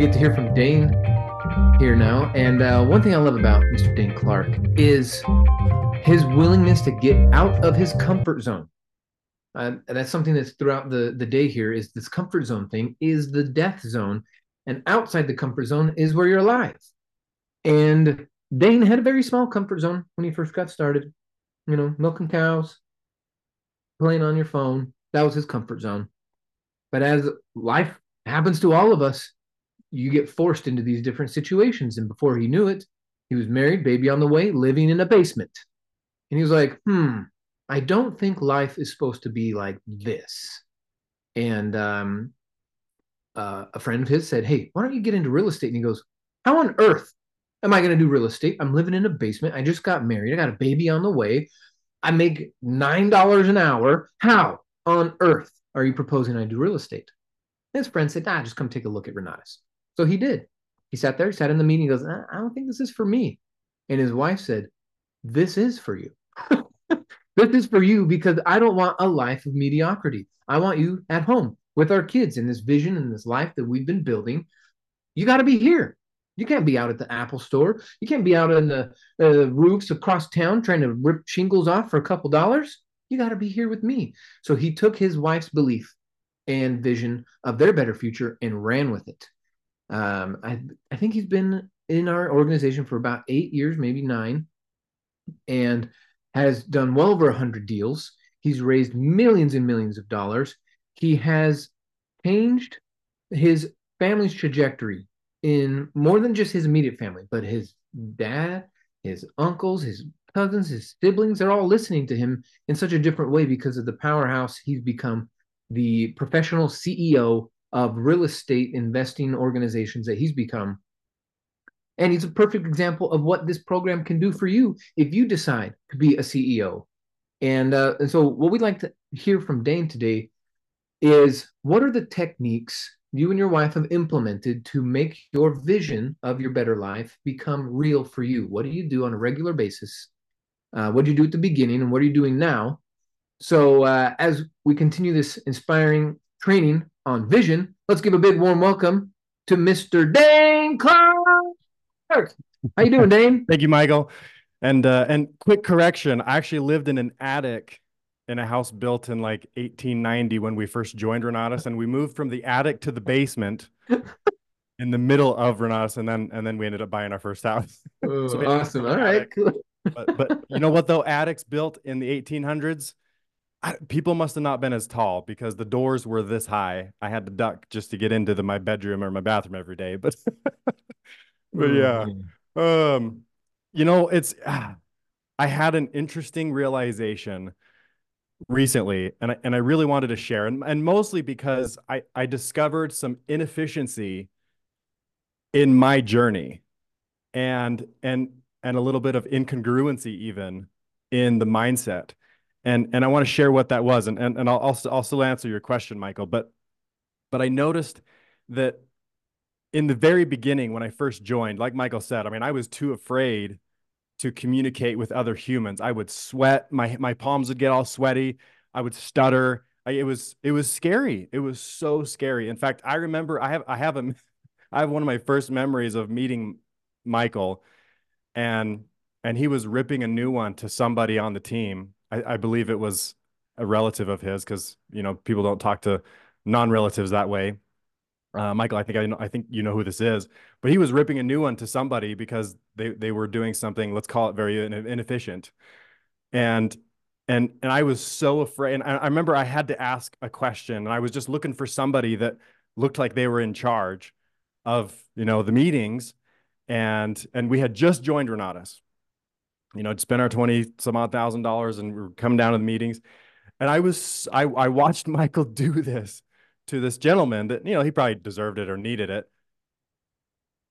we get to hear from Dane here now. And one thing I love about Mr. Dane Clark is his willingness to get out of his comfort zone. And that's something that's throughout the day here, is this comfort zone thing is the death zone. And outside the comfort zone is where you're alive. And Dane had a very small comfort zone when he first got started. You know, milking cows, playing on your phone. That was his comfort zone. But as life happens to all of us, you get forced into these different situations. And before he knew it, he was married, baby on the way, living in a basement. And he was like, I don't think life is supposed to be like this. And a friend of his said, hey, why don't you get into real estate? And he goes, how on earth am I going to do real estate? I'm living in a basement. I just got married. I got a baby on the way. I make $9 an hour. How on earth are you proposing I do real estate? And his friend said, just come take a look at Renatus. So he did. He sat there, sat in the meeting. He goes, I don't think this is for me. And his wife said, this is for you. This is for you because I don't want a life of mediocrity. I want you at home with our kids in this vision and this life that we've been building. You got to be here. You can't be out at the Apple store. You can't be out on the roofs across town trying to rip shingles off for a couple dollars. You got to be here with me. So he took his wife's belief and vision of their better future and ran with it. I think he's been in our organization for about 8 years, maybe 9, and has done well over 100 deals. He's raised millions and millions of dollars. He has changed his family's trajectory in more than just his immediate family, but his dad, his uncles, his cousins, his siblings are all listening to him in such a different way because of the powerhouse he's become, the professional CEO of real estate investing organizations that he's become. And he's a perfect example of what this program can do for you if you decide to be a CEO. And so what we'd like to hear from Dane today is, what are the techniques you and your wife have implemented to make your vision of your better life become real for you? What do you do on a regular basis? What do you do at the beginning, and what are you doing now? So as we continue this inspiring training on vision, let's give a big warm welcome to Mr. Dane Clark. How you doing, Dane? Thank you, Michael. And quick correction, I actually lived in an attic in a house built in like 1890 when we first joined Renatus, and we moved from the attic to the basement in the middle of Renatus, and then we ended up buying our first house. Ooh, so awesome! All right, cool. But you know what though? Attics built in the 1800s, people must have not been as tall because the doors were this high. I had to duck just to get into my bedroom or my bathroom every day. But yeah, you know, I had an interesting realization recently, and I really wanted to share, and mostly because I discovered some inefficiency in my journey and a little bit of incongruency even in the mindset, and I want to share what that was, and I'll also answer your question, Michael, but I noticed that in the very beginning when I first joined, like Michael said, I mean, I was too afraid to communicate with other humans. I would sweat. My palms would get all sweaty. I would stutter. It was scary. It was so scary. In fact, I remember I have one of my first memories of meeting Michael, and he was ripping a new one to somebody on the team. I believe it was a relative of his, because you know, people don't talk to non-relatives that way. Michael, I think you know who this is, but he was ripping a new one to somebody because they were doing something, let's call it very inefficient. And I was so afraid. And I remember I had to ask a question, and I was just looking for somebody that looked like they were in charge of, you know, the meetings, and we had just joined Renatus, you know, I'd spent our $20,000 and we were coming down to the meetings. And I watched Michael do this to this gentleman that, you know, he probably deserved it or needed it.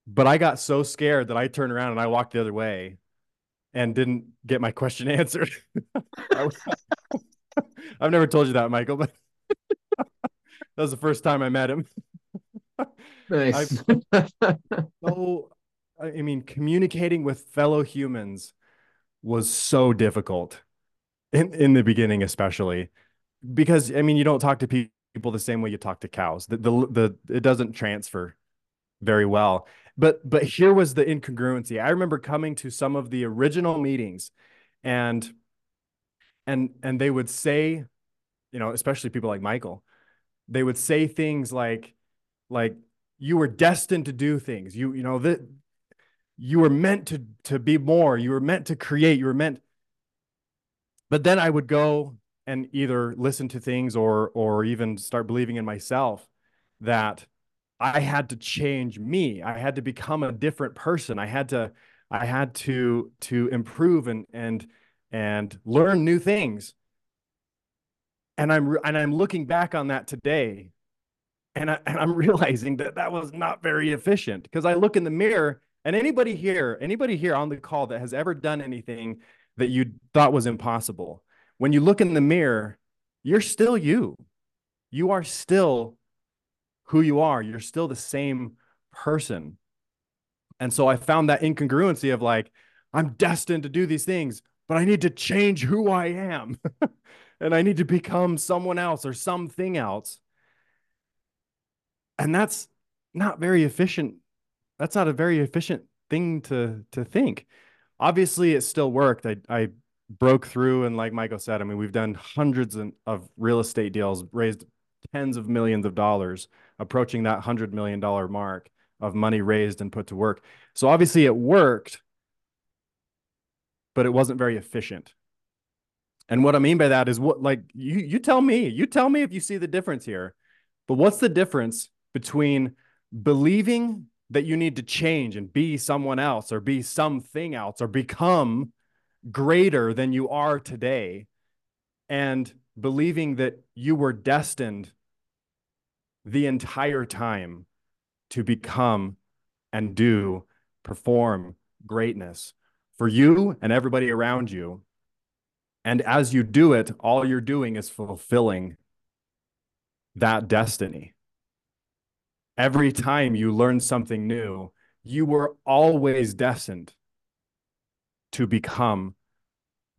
But I got so scared that I turned around and I walked the other way and didn't get my question answered. I've never told you that, Michael, but that was the first time I met him. Nice. I mean, communicating with fellow humans was so difficult in the beginning, especially because, I mean, you don't talk to people the same way you talk to cows. It doesn't transfer very well. But here was the incongruency. I remember coming to some of the original meetings, and they would say, you know, especially people like Michael, they would say things like you were destined to do things. You know that you were meant to be more. You were meant to create. You were meant. But then I would go and either listen to things or even start believing in myself that I had to change me. I had to become a different person. I had to improve and learn new things. And I'm looking back on that today, and I'm realizing that was not very efficient, because I look in the mirror, and anybody here on the call that has ever done anything that you thought was impossible, when you look in the mirror, you're still you. You are still who you are. You're still the same person. And so I found that incongruency of like, I'm destined to do these things, but I need to change who I am. And I need to become someone else or something else. And that's not very efficient. That's not a very efficient thing to think. Obviously, it still worked. I broke through, and like Michael said, I mean, we've done hundreds of real estate deals, raised tens of millions of dollars, approaching that $100 million mark of money raised and put to work. So obviously it worked, but it wasn't very efficient. And what I mean by that is what, like, you tell me if you see the difference here, but what's the difference between believing that you need to change and be someone else or be something else or become greater than you are today, and believing that you were destined the entire time to become and do, perform greatness for you and everybody around you? And as you do it, all you're doing is fulfilling that destiny. Every time you learn something new, you were always destined to become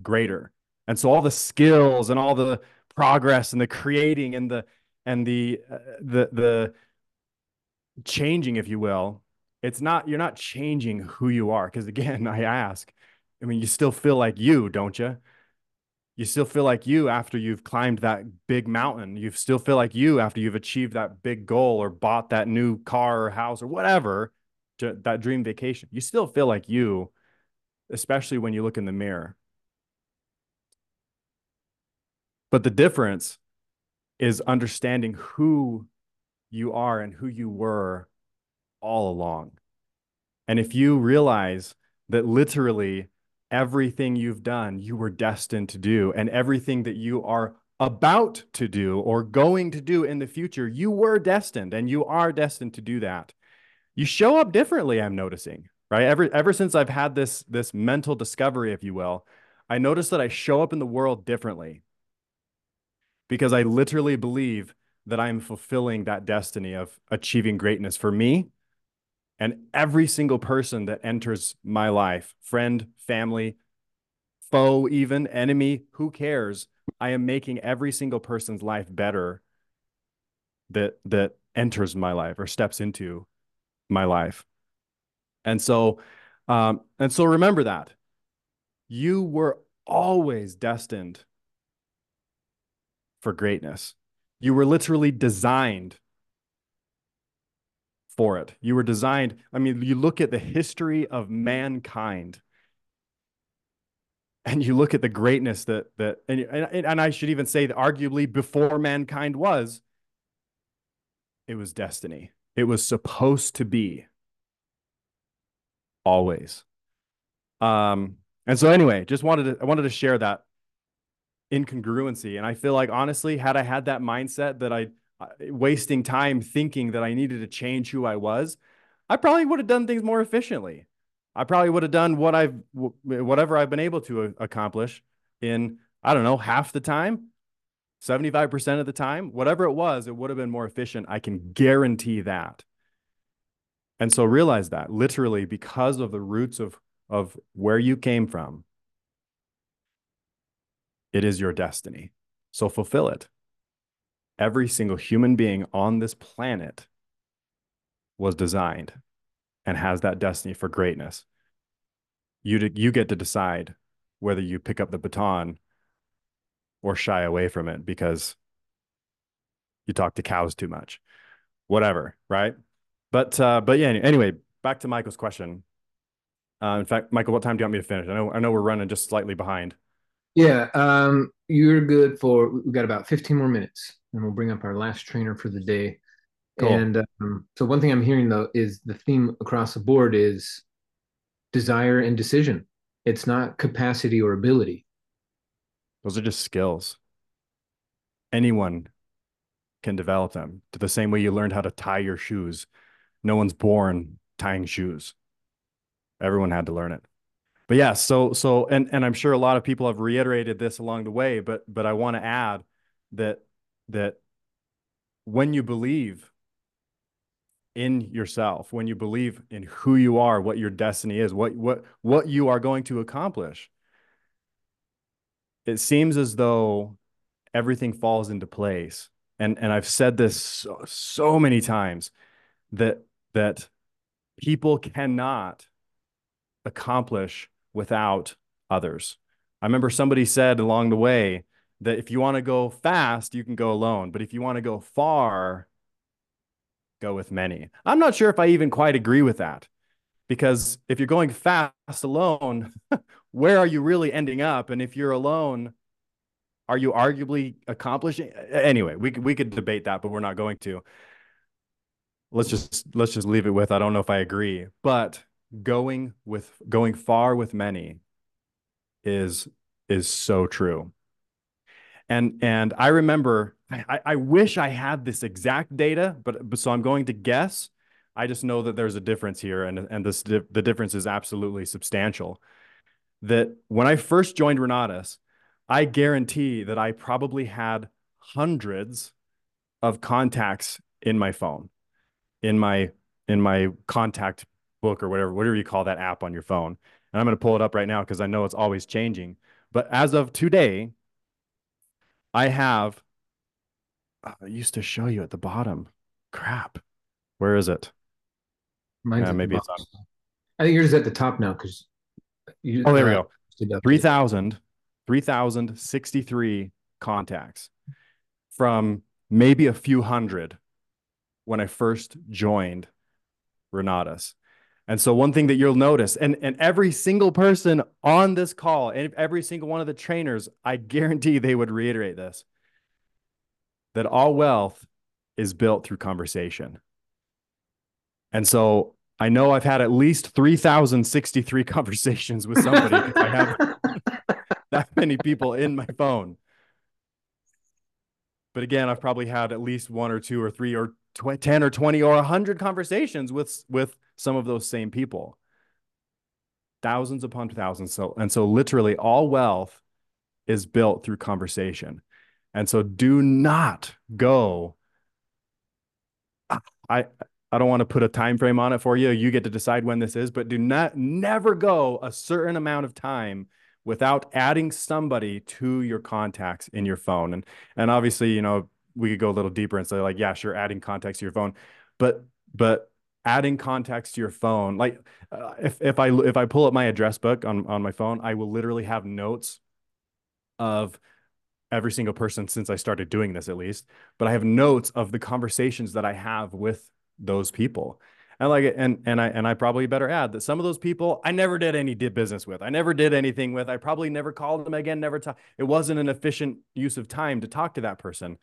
greater. And so all the skills and all the progress and the creating and the changing, if you will, it's not, you're not changing who you are. Because again, I ask, I mean, you still feel like you, don't you? You still feel like you after you've climbed that big mountain. You still feel like you after you've achieved that big goal or bought that new car or house or whatever, that dream vacation. You still feel like you, especially when you look in the mirror. But the difference is understanding who you are and who you were all along. And if you realize that literally everything you've done, you were destined to do, and everything that you are about to do or going to do in the future, you were destined, and you are destined to do that. You show up differently, I'm noticing, right? Ever since I've had this mental discovery, if you will, I noticed that I show up in the world differently, because I literally believe that I'm fulfilling that destiny of achieving greatness for me and every single person that enters my life, friend, family, foe, even enemy, who cares? I am making every single person's life better that enters my life or steps into my life. And so remember that you were always destined for greatness. You were literally designed for it. You were designed. I mean, you look at the history of mankind, and you look at the greatness and I should even say that arguably before mankind was, it was destiny. It was supposed to be always. And so anyway, I wanted to share that incongruency. And I feel like, honestly, had I had that mindset that I wasting time thinking that I needed to change who I was, I probably would have done things more efficiently. I probably would have done whatever I've been able to accomplish in, I don't know, half the time, 75% of the time, whatever it was, it would have been more efficient. I can guarantee that. And so realize that literally because of the roots of where you came from, it is your destiny. So fulfill it. Every single human being on this planet was designed and has that destiny for greatness. You get to decide whether you pick up the baton or shy away from it because you talk to cows too much, whatever, right? But yeah, anyway, back to Michael's question. In fact, Michael, what time do you want me to finish? I know we're running just slightly behind. Yeah, you're good for, we've got about 15 more minutes and we'll bring up our last trainer for the day. Cool. And so one thing I'm hearing though is the theme across the board is desire and decision. It's not capacity or ability. Those are just skills. Anyone can develop them to the same way you learned how to tie your shoes. No one's born tying shoes. Everyone had to learn it. But yeah, so and I'm sure a lot of people have reiterated this along the way, but I want to add that when you believe in yourself, when you believe in who you are, what your destiny is, what you are going to accomplish, it seems as though everything falls into place. And I've said this so many times that people cannot accomplish without others. I remember somebody said along the way that if you want to go fast, you can go alone. But if you want to go far, go with many. I'm not sure if I even quite agree with that, because if you're going fast alone, where are you really ending up? And if you're alone, are you arguably accomplishing? Anyway, we could debate that, but we're not going to. Let's just leave it with, I don't know if I agree, but going far with many is so true. And I remember, I wish I had this exact data, but so I'm going to guess. I just know that there's a difference here, and the difference is absolutely substantial. That when I first joined Renatus, I guarantee that I probably had hundreds of contacts in my phone, in my contact book or whatever you call that app on your phone. And I'm going to pull it up right now because I know it's always changing. But as of today, I have, I used to show you at the bottom. Crap. Where is it? Mine's maybe it's on. I think yours is at the top now because you. Oh, there we go. 3,063 contacts from maybe a few hundred when I first joined Renatus. And so one thing that you'll notice, and every single person on this call, and every single one of the trainers, I guarantee they would reiterate this, that all wealth is built through conversation. And so I know I've had at least 3,063 conversations with somebody. If I have that many people in my phone. But again, I've probably had at least one or two or three or 10 or 20 or 100 conversations with some of those same people, thousands upon thousands. So literally all wealth is built through conversation. And so do not go. I don't want to put a time frame on it for you. You get to decide when this is, but never go a certain amount of time without adding somebody to your contacts in your phone. And obviously, you know, we could go a little deeper and say, like, yeah, sure, adding contacts to your phone, but adding contacts to your phone, like if I pull up my address book on my phone, I will literally have notes of every single person since I started doing this, at least, but I have notes of the conversations that I have with those people. And like, and I probably better add that some of those people I never did any business with. I never did anything with. I probably never called them again, never talked. It wasn't an efficient use of time to talk to that person.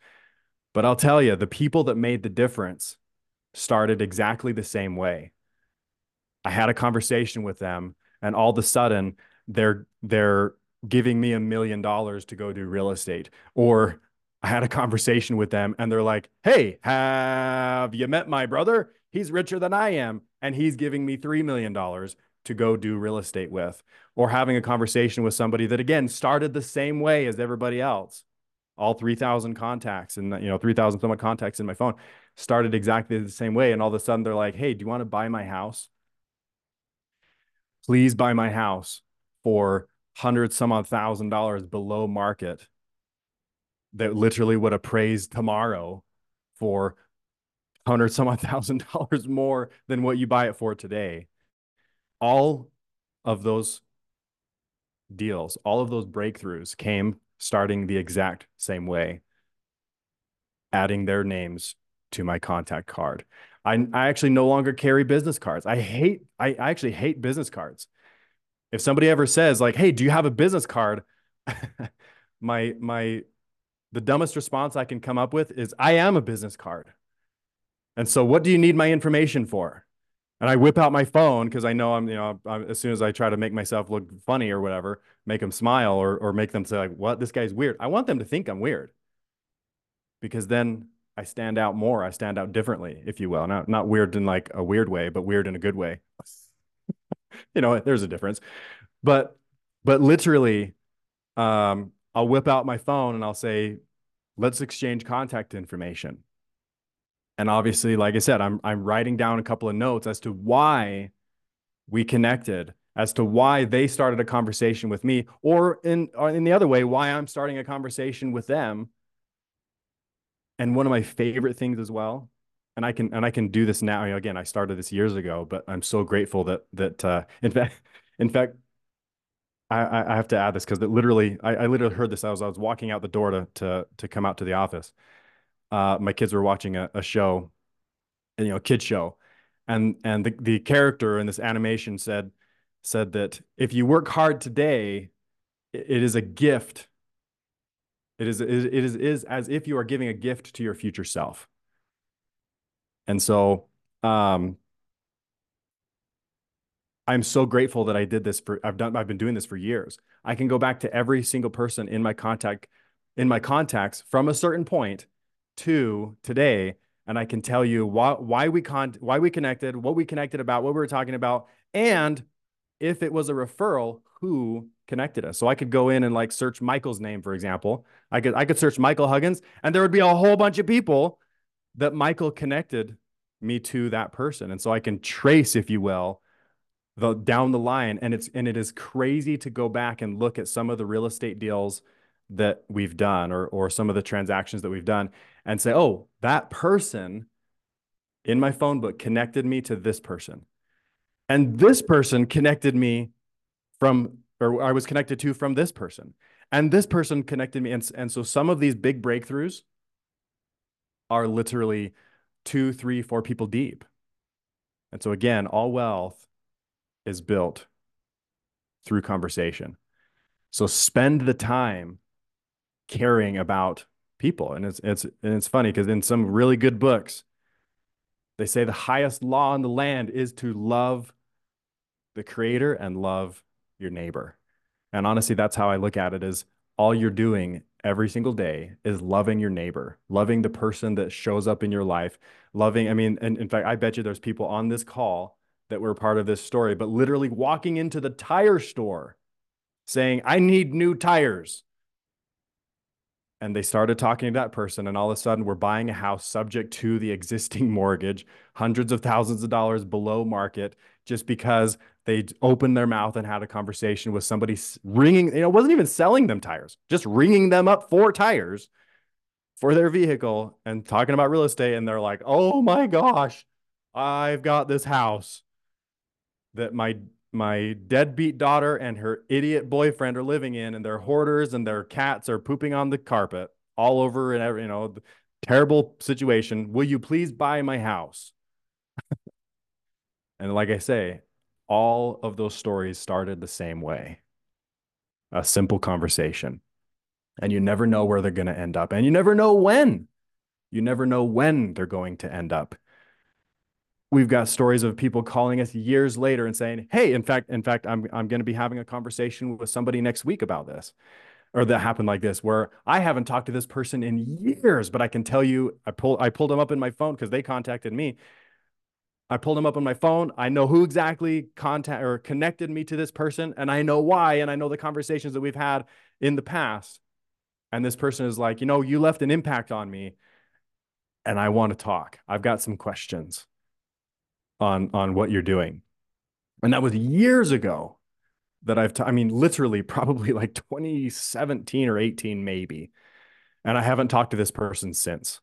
But I'll tell you, the people that made the difference started exactly the same way. I had a conversation with them, and all of a sudden they're giving me $1 million to go do real estate. Or I had a conversation with them and they're like, hey, have you met my brother? He's richer than I am, and he's giving me $3 million to go do real estate with. Or having a conversation with somebody that, again, started the same way as everybody else. All 3,000 contacts and, you know, 3,000 some contacts in my phone started exactly the same way. And all of a sudden they're like, hey, do you want to buy my house? Please buy my house for $100-some-odd thousand below market that literally would appraise tomorrow for $100-some-odd thousand more than what you buy it for today. All of those deals, all of those breakthroughs came starting the exact same way, adding their names to my contact card. I actually no longer carry business cards. I actually hate business cards. If somebody ever says like, hey, do you have a business card? The dumbest response I can come up with is, I am a business card. And so what do you need my information for? And I whip out my phone because I know I'm, as soon as I try to make myself look funny or whatever, make them smile or make them say like, what, this guy's weird. I want them to think I'm weird because then I stand out more. I stand out differently, if you will. Not weird in like a weird way, but weird in a good way. You know, there's a difference, but literally, I'll whip out my phone and I'll say, let's exchange contact information. And obviously, like I said, I'm writing down a couple of notes as to why we connected, as to why they started a conversation with me, or in the other way, why I'm starting a conversation with them. And one of my favorite things as well, and I can do this now. You know, again, I started this years ago, but I'm so grateful that in fact, I have to add this because literally, I literally heard this. I was walking out the door to come out to the office. My kids were watching a show, a kid show, and the character in this animation said that if you work hard today, it is a gift. It is as if you are giving a gift to your future self. And so, I'm so grateful that I did this I've been doing this for years. I can go back to every single person in my contacts from a certain point to today, and I can tell you why we connected, what we connected about, what we were talking about, and if it was a referral, who connected us. So I could go in and like search Michael's name, for example. I could search Michael Huggins, and there would be a whole bunch of people that Michael connected me to that person, and so I can trace, if you will, down the line, and it is crazy to go back and look at some of the real estate deals that we've done or some of the transactions that we've done and say, oh, that person in my phone book connected me to this person. And this person connected me I was connected to from this person. And this person connected me. And so some of these big breakthroughs are literally 2, 3, 4 people deep. And so again, all wealth is built through conversation. So spend the time caring about people. And it's funny because in some really good books, they say the highest law in the land is to love the creator and love your neighbor. And honestly, that's how I look at it, is all you're doing every single day is loving your neighbor, loving the person that shows up in your life, and in fact, I bet you there's people on this call that were part of this story, but literally walking into the tire store saying, I need new tires. And they started talking to that person. And all of a sudden, we're buying a house subject to the existing mortgage, hundreds of thousands of dollars below market, just because they opened their mouth and had a conversation with somebody ringing. It wasn't even selling them tires, just ringing them up for tires for their vehicle and talking about real estate. And they're like, oh my gosh, I've got this house that my deadbeat daughter and her idiot boyfriend are living in, and they're hoarders and their cats are pooping on the carpet all over, and every, terrible situation. Will you please buy my house? And like I say, all of those stories started the same way, a simple conversation, and you never know where they're going to end up. And you never know when they're going to end up. We've got stories of people calling us years later and saying, hey, in fact, I'm going to be having a conversation with somebody next week about this, or that happened like this, where I haven't talked to this person in years, but I can tell you, I pulled them up in my phone because they contacted me. I pulled them up on my phone. I know who exactly connected me to this person, and I know why. And I know the conversations that we've had in the past. And this person is like, you left an impact on me and I want to talk. I've got some questions on what you're doing. And that was years ago that literally probably like 2017 or 18, maybe. And I haven't talked to this person since.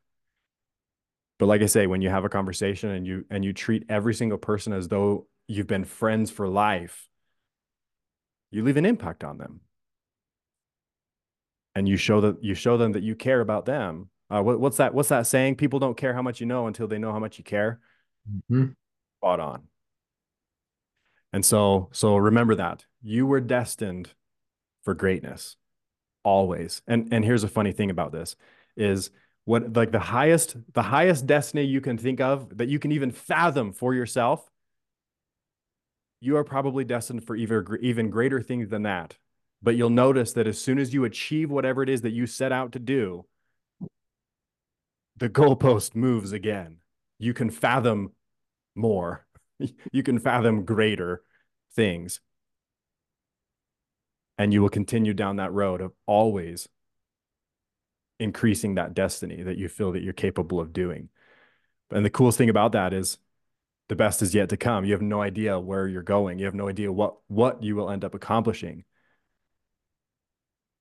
But like I say, when you have a conversation and you treat every single person as though you've been friends for life, you leave an impact on them. And you show them that you care about them. What's that saying? People don't care how much you know until they know how much you care. Mm-hmm. Spot on. And so remember that you were destined for greatness always. And here's a funny thing about this is what, like the highest destiny you can think of that you can even fathom for yourself, you are probably destined for even greater things than that. But you'll notice that as soon as you achieve whatever it is that you set out to do, the goalpost moves again. You can fathom more. You can fathom greater things. And you will continue down that road of always increasing that destiny that you feel that you're capable of doing. And the coolest thing about that is the best is yet to come. You have no idea where you're going. You have no idea what you will end up accomplishing.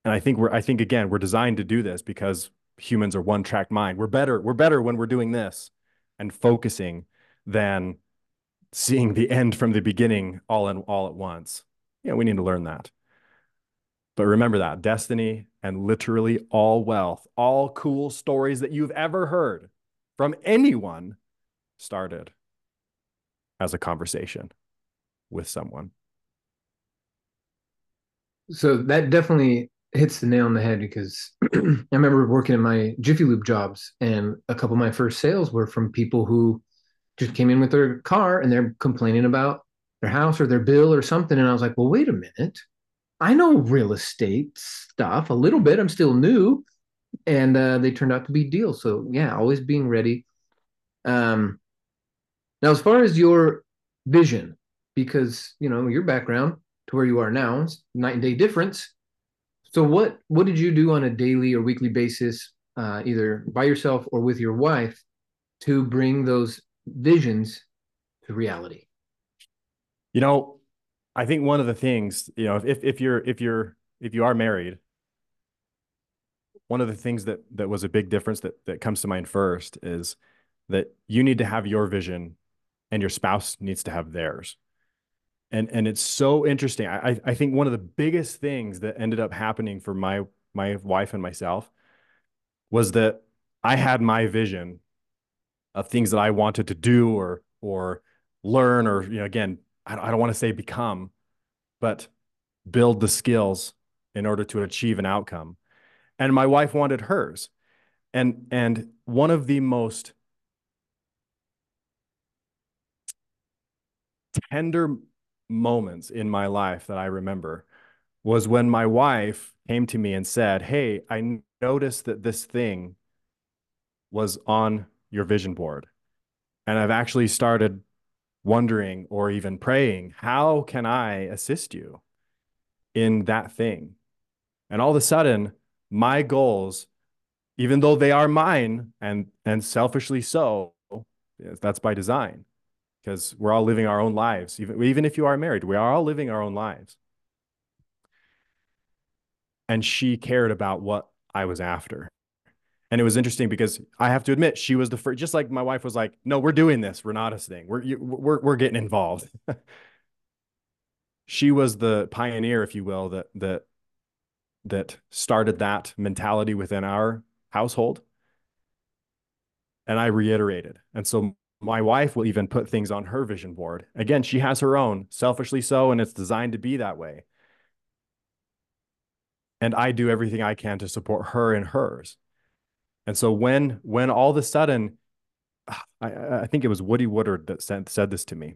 And I think again, we're designed to do this because humans are one-track mind. We're better when we're doing this and focusing than seeing the end from the beginning all at once. Yeah, we need to learn that. But remember that destiny and literally all wealth, all cool stories that you've ever heard from anyone started as a conversation with someone. So that definitely hits the nail on the head, because I remember working in my Jiffy Lube jobs, and a couple of my first sales were from people who just came in with their car and they're complaining about their house or their bill or something. And I was like, well, wait a minute. I know real estate stuff a little bit. I'm still new. And they turned out to be deals. So yeah, always being ready. Now, as far as your vision, because, you know, your background to where you are now, it's night and day difference. So what did you do on a daily or weekly basis, either by yourself or with your wife, to bring those visions to reality? You know, I think one of the things, you know, if you are married, one of the things that was a big difference that comes to mind first is that you need to have your vision and your spouse needs to have theirs. And it's so interesting. I think one of the biggest things that ended up happening for my wife and myself was that I had my vision of things that I wanted to do or learn, or, you know, again, I don't want to say become, but build the skills in order to achieve an outcome. And my wife wanted hers. And one of the most tender moments in my life that I remember was when my wife came to me and said, hey, I noticed that this thing was on your vision board. And I've actually started wondering or even praying, how can I assist you in that thing? And all of a sudden, my goals, even though they are mine and selfishly so, that's by design, because we're all living our own lives. Even if you are married, we are all living our own lives. And she cared about what I was after. And it was interesting because I have to admit, she was the first, just like my wife was like, no, we're doing this Renatus thing. We're getting involved. She was the pioneer, if you will, that started that mentality within our household. And I reiterated. And so my wife will even put things on her vision board. Again, she has her own, selfishly so, and it's designed to be that way. And I do everything I can to support her and hers. And so when all of a sudden, I think it was Woody Woodard that said this to me.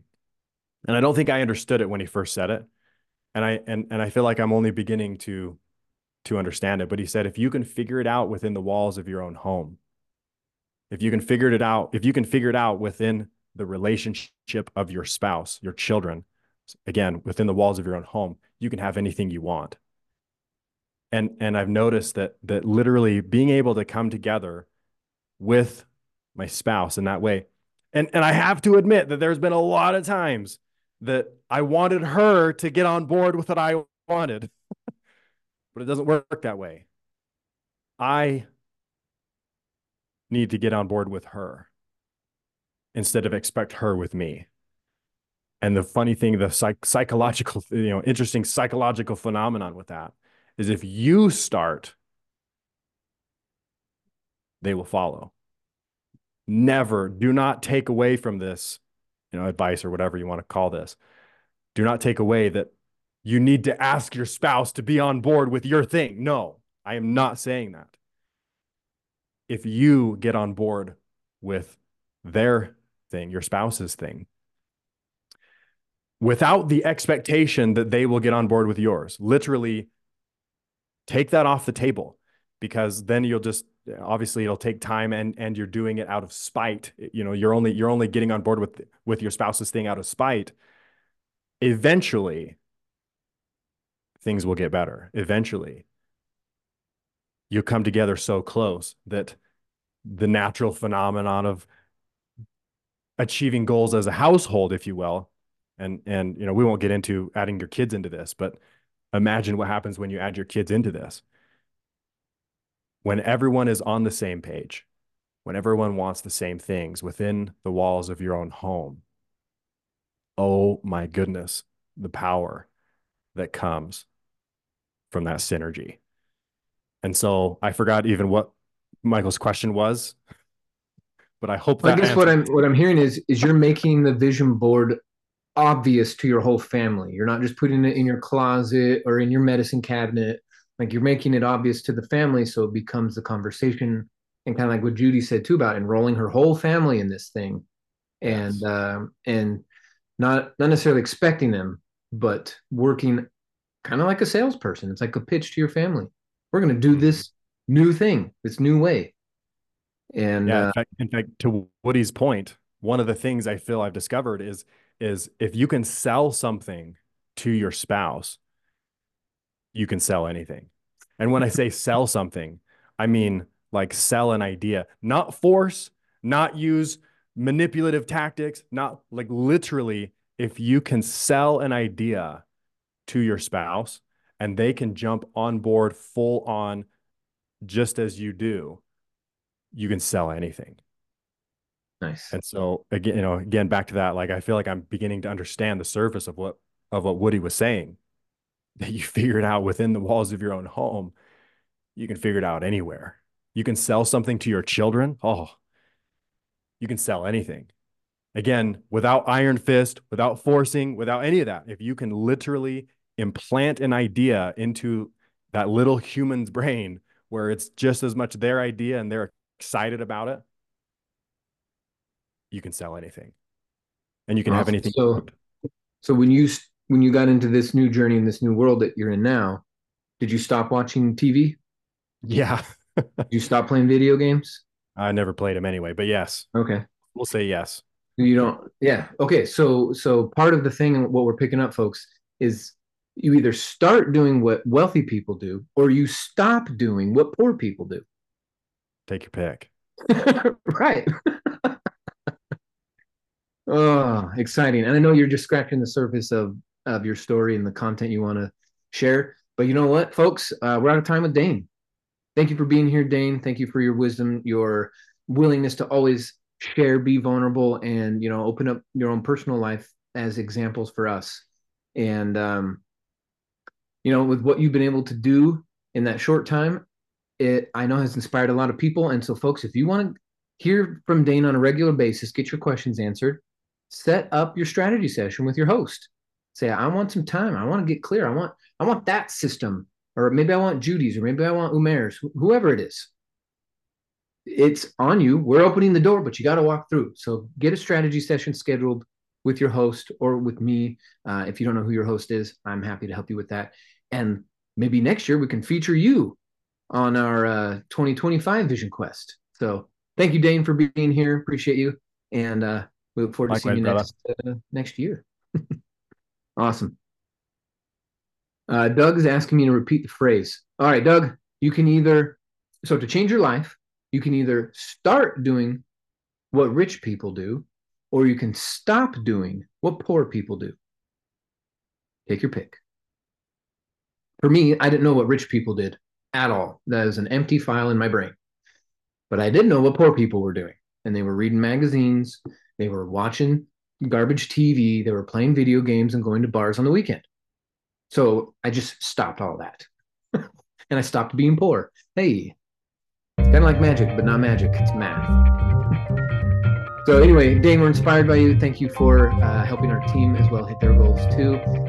And I don't think I understood it when he first said it. And I feel like I'm only beginning to understand it. But he said, if you can figure it out within the walls of your own home, if you can figure it out within the relationship of your spouse, your children, again, within the walls of your own home, you can have anything you want. And I've noticed that literally being able to come together with my spouse in that way. And I have to admit that there's been a lot of times that I wanted her to get on board with what I wanted, but it doesn't work that way. I need to get on board with her instead of expect her with me. And the funny thing, the psychological, interesting psychological phenomenon with that is if you start, they will follow. Never, do not take away from this, advice or whatever you want to call this. Do not take away that you need to ask your spouse to be on board with your thing. No, I am not saying that. If you get on board with their thing, your spouse's thing, without the expectation that they will get on board with yours, literally take that off the table, because then you'll just, obviously it'll take time and you're doing it out of spite. You're only getting on board with your spouse's thing out of spite. Eventually things will get better. Eventually you come together so close that the natural phenomenon of achieving goals as a household, if you will, and we won't get into adding your kids into this, but imagine what happens when you add your kids into this. When everyone is on the same page, when everyone wants the same things within the walls of your own home, oh my goodness, the power that comes from that synergy. And so I forgot even what Michael's question was, but I hope that I guess what I'm hearing is you're making the vision board obvious to your whole family. You're not just putting it in your closet or in your medicine cabinet. Like, you're making it obvious to the family, so it becomes the conversation, and kind of like what Judy said too about enrolling her whole family in this thing, and yes. And not necessarily expecting them, but working kind of like a salesperson. It's like a pitch to your family. We're going to do this new thing, this new way. And yeah, in fact, to Woody's point, one of the things I feel I've discovered is if you can sell something to your spouse, you can sell anything. And when I say sell something, I mean like sell an idea, not force, not use manipulative tactics, not like literally, if you can sell an idea to your spouse and they can jump on board full on just as you do, you can sell anything. Nice. And so again, back to that, like, I feel like I'm beginning to understand the surface of what Woody was saying, that you figure it out within the walls of your own home. You can figure it out anywhere. You can sell something to your children. Oh, you can sell anything. Again, without iron fist, without forcing, without any of that. If you can literally implant an idea into that little human's brain where it's just as much their idea and they're excited about it, you can sell anything, and you can have anything. So when you got into this new journey in this new world that you're in now, did you stop watching TV? Yeah. Did you stop playing video games? I never played them anyway, but yes. Okay. We'll say yes. You don't. Yeah. Okay. So part of the thing and what we're picking up, folks, is you either start doing what wealthy people do, or you stop doing what poor people do. Take your pick. Right. Oh, exciting. And I know you're just scratching the surface of your story and the content you want to share. But you know what, folks? We're out of time with Dane. Thank you for being here, Dane. Thank you for your wisdom, your willingness to always share, be vulnerable, and, open up your own personal life as examples for us. And, with what you've been able to do in that short time, it, I know, has inspired a lot of people. And so, folks, if you want to hear from Dane on a regular basis, get your questions answered, set up your strategy session with your host. Say, I want some time. I want to get clear. I want that system. Or maybe I want Judy's, or maybe I want Umair's, whoever it is. It's on you. We're opening the door, but you got to walk through. So get a strategy session scheduled with your host or with me. If you don't know who your host is, I'm happy to help you with that. And maybe next year we can feature you on our 2025 Vision Quest. So thank you, Dane, for being here. Appreciate you. And we look forward to seeing you next year. Awesome. Doug is asking me to repeat the phrase. All right, Doug, you can either, so to change your life, you can either start doing what rich people do, or you can stop doing what poor people do. Take your pick. For me, I didn't know what rich people did at all. That was an empty file in my brain. But I did know what poor people were doing. And they were reading magazines They were watching garbage TV. They were playing video games and going to bars on the weekend. So I just stopped all that. And I stopped being poor. Hey, it's kind of like magic, but not magic. It's math. So anyway, Dane, we're inspired by you. Thank you for helping our team as well hit their goals too.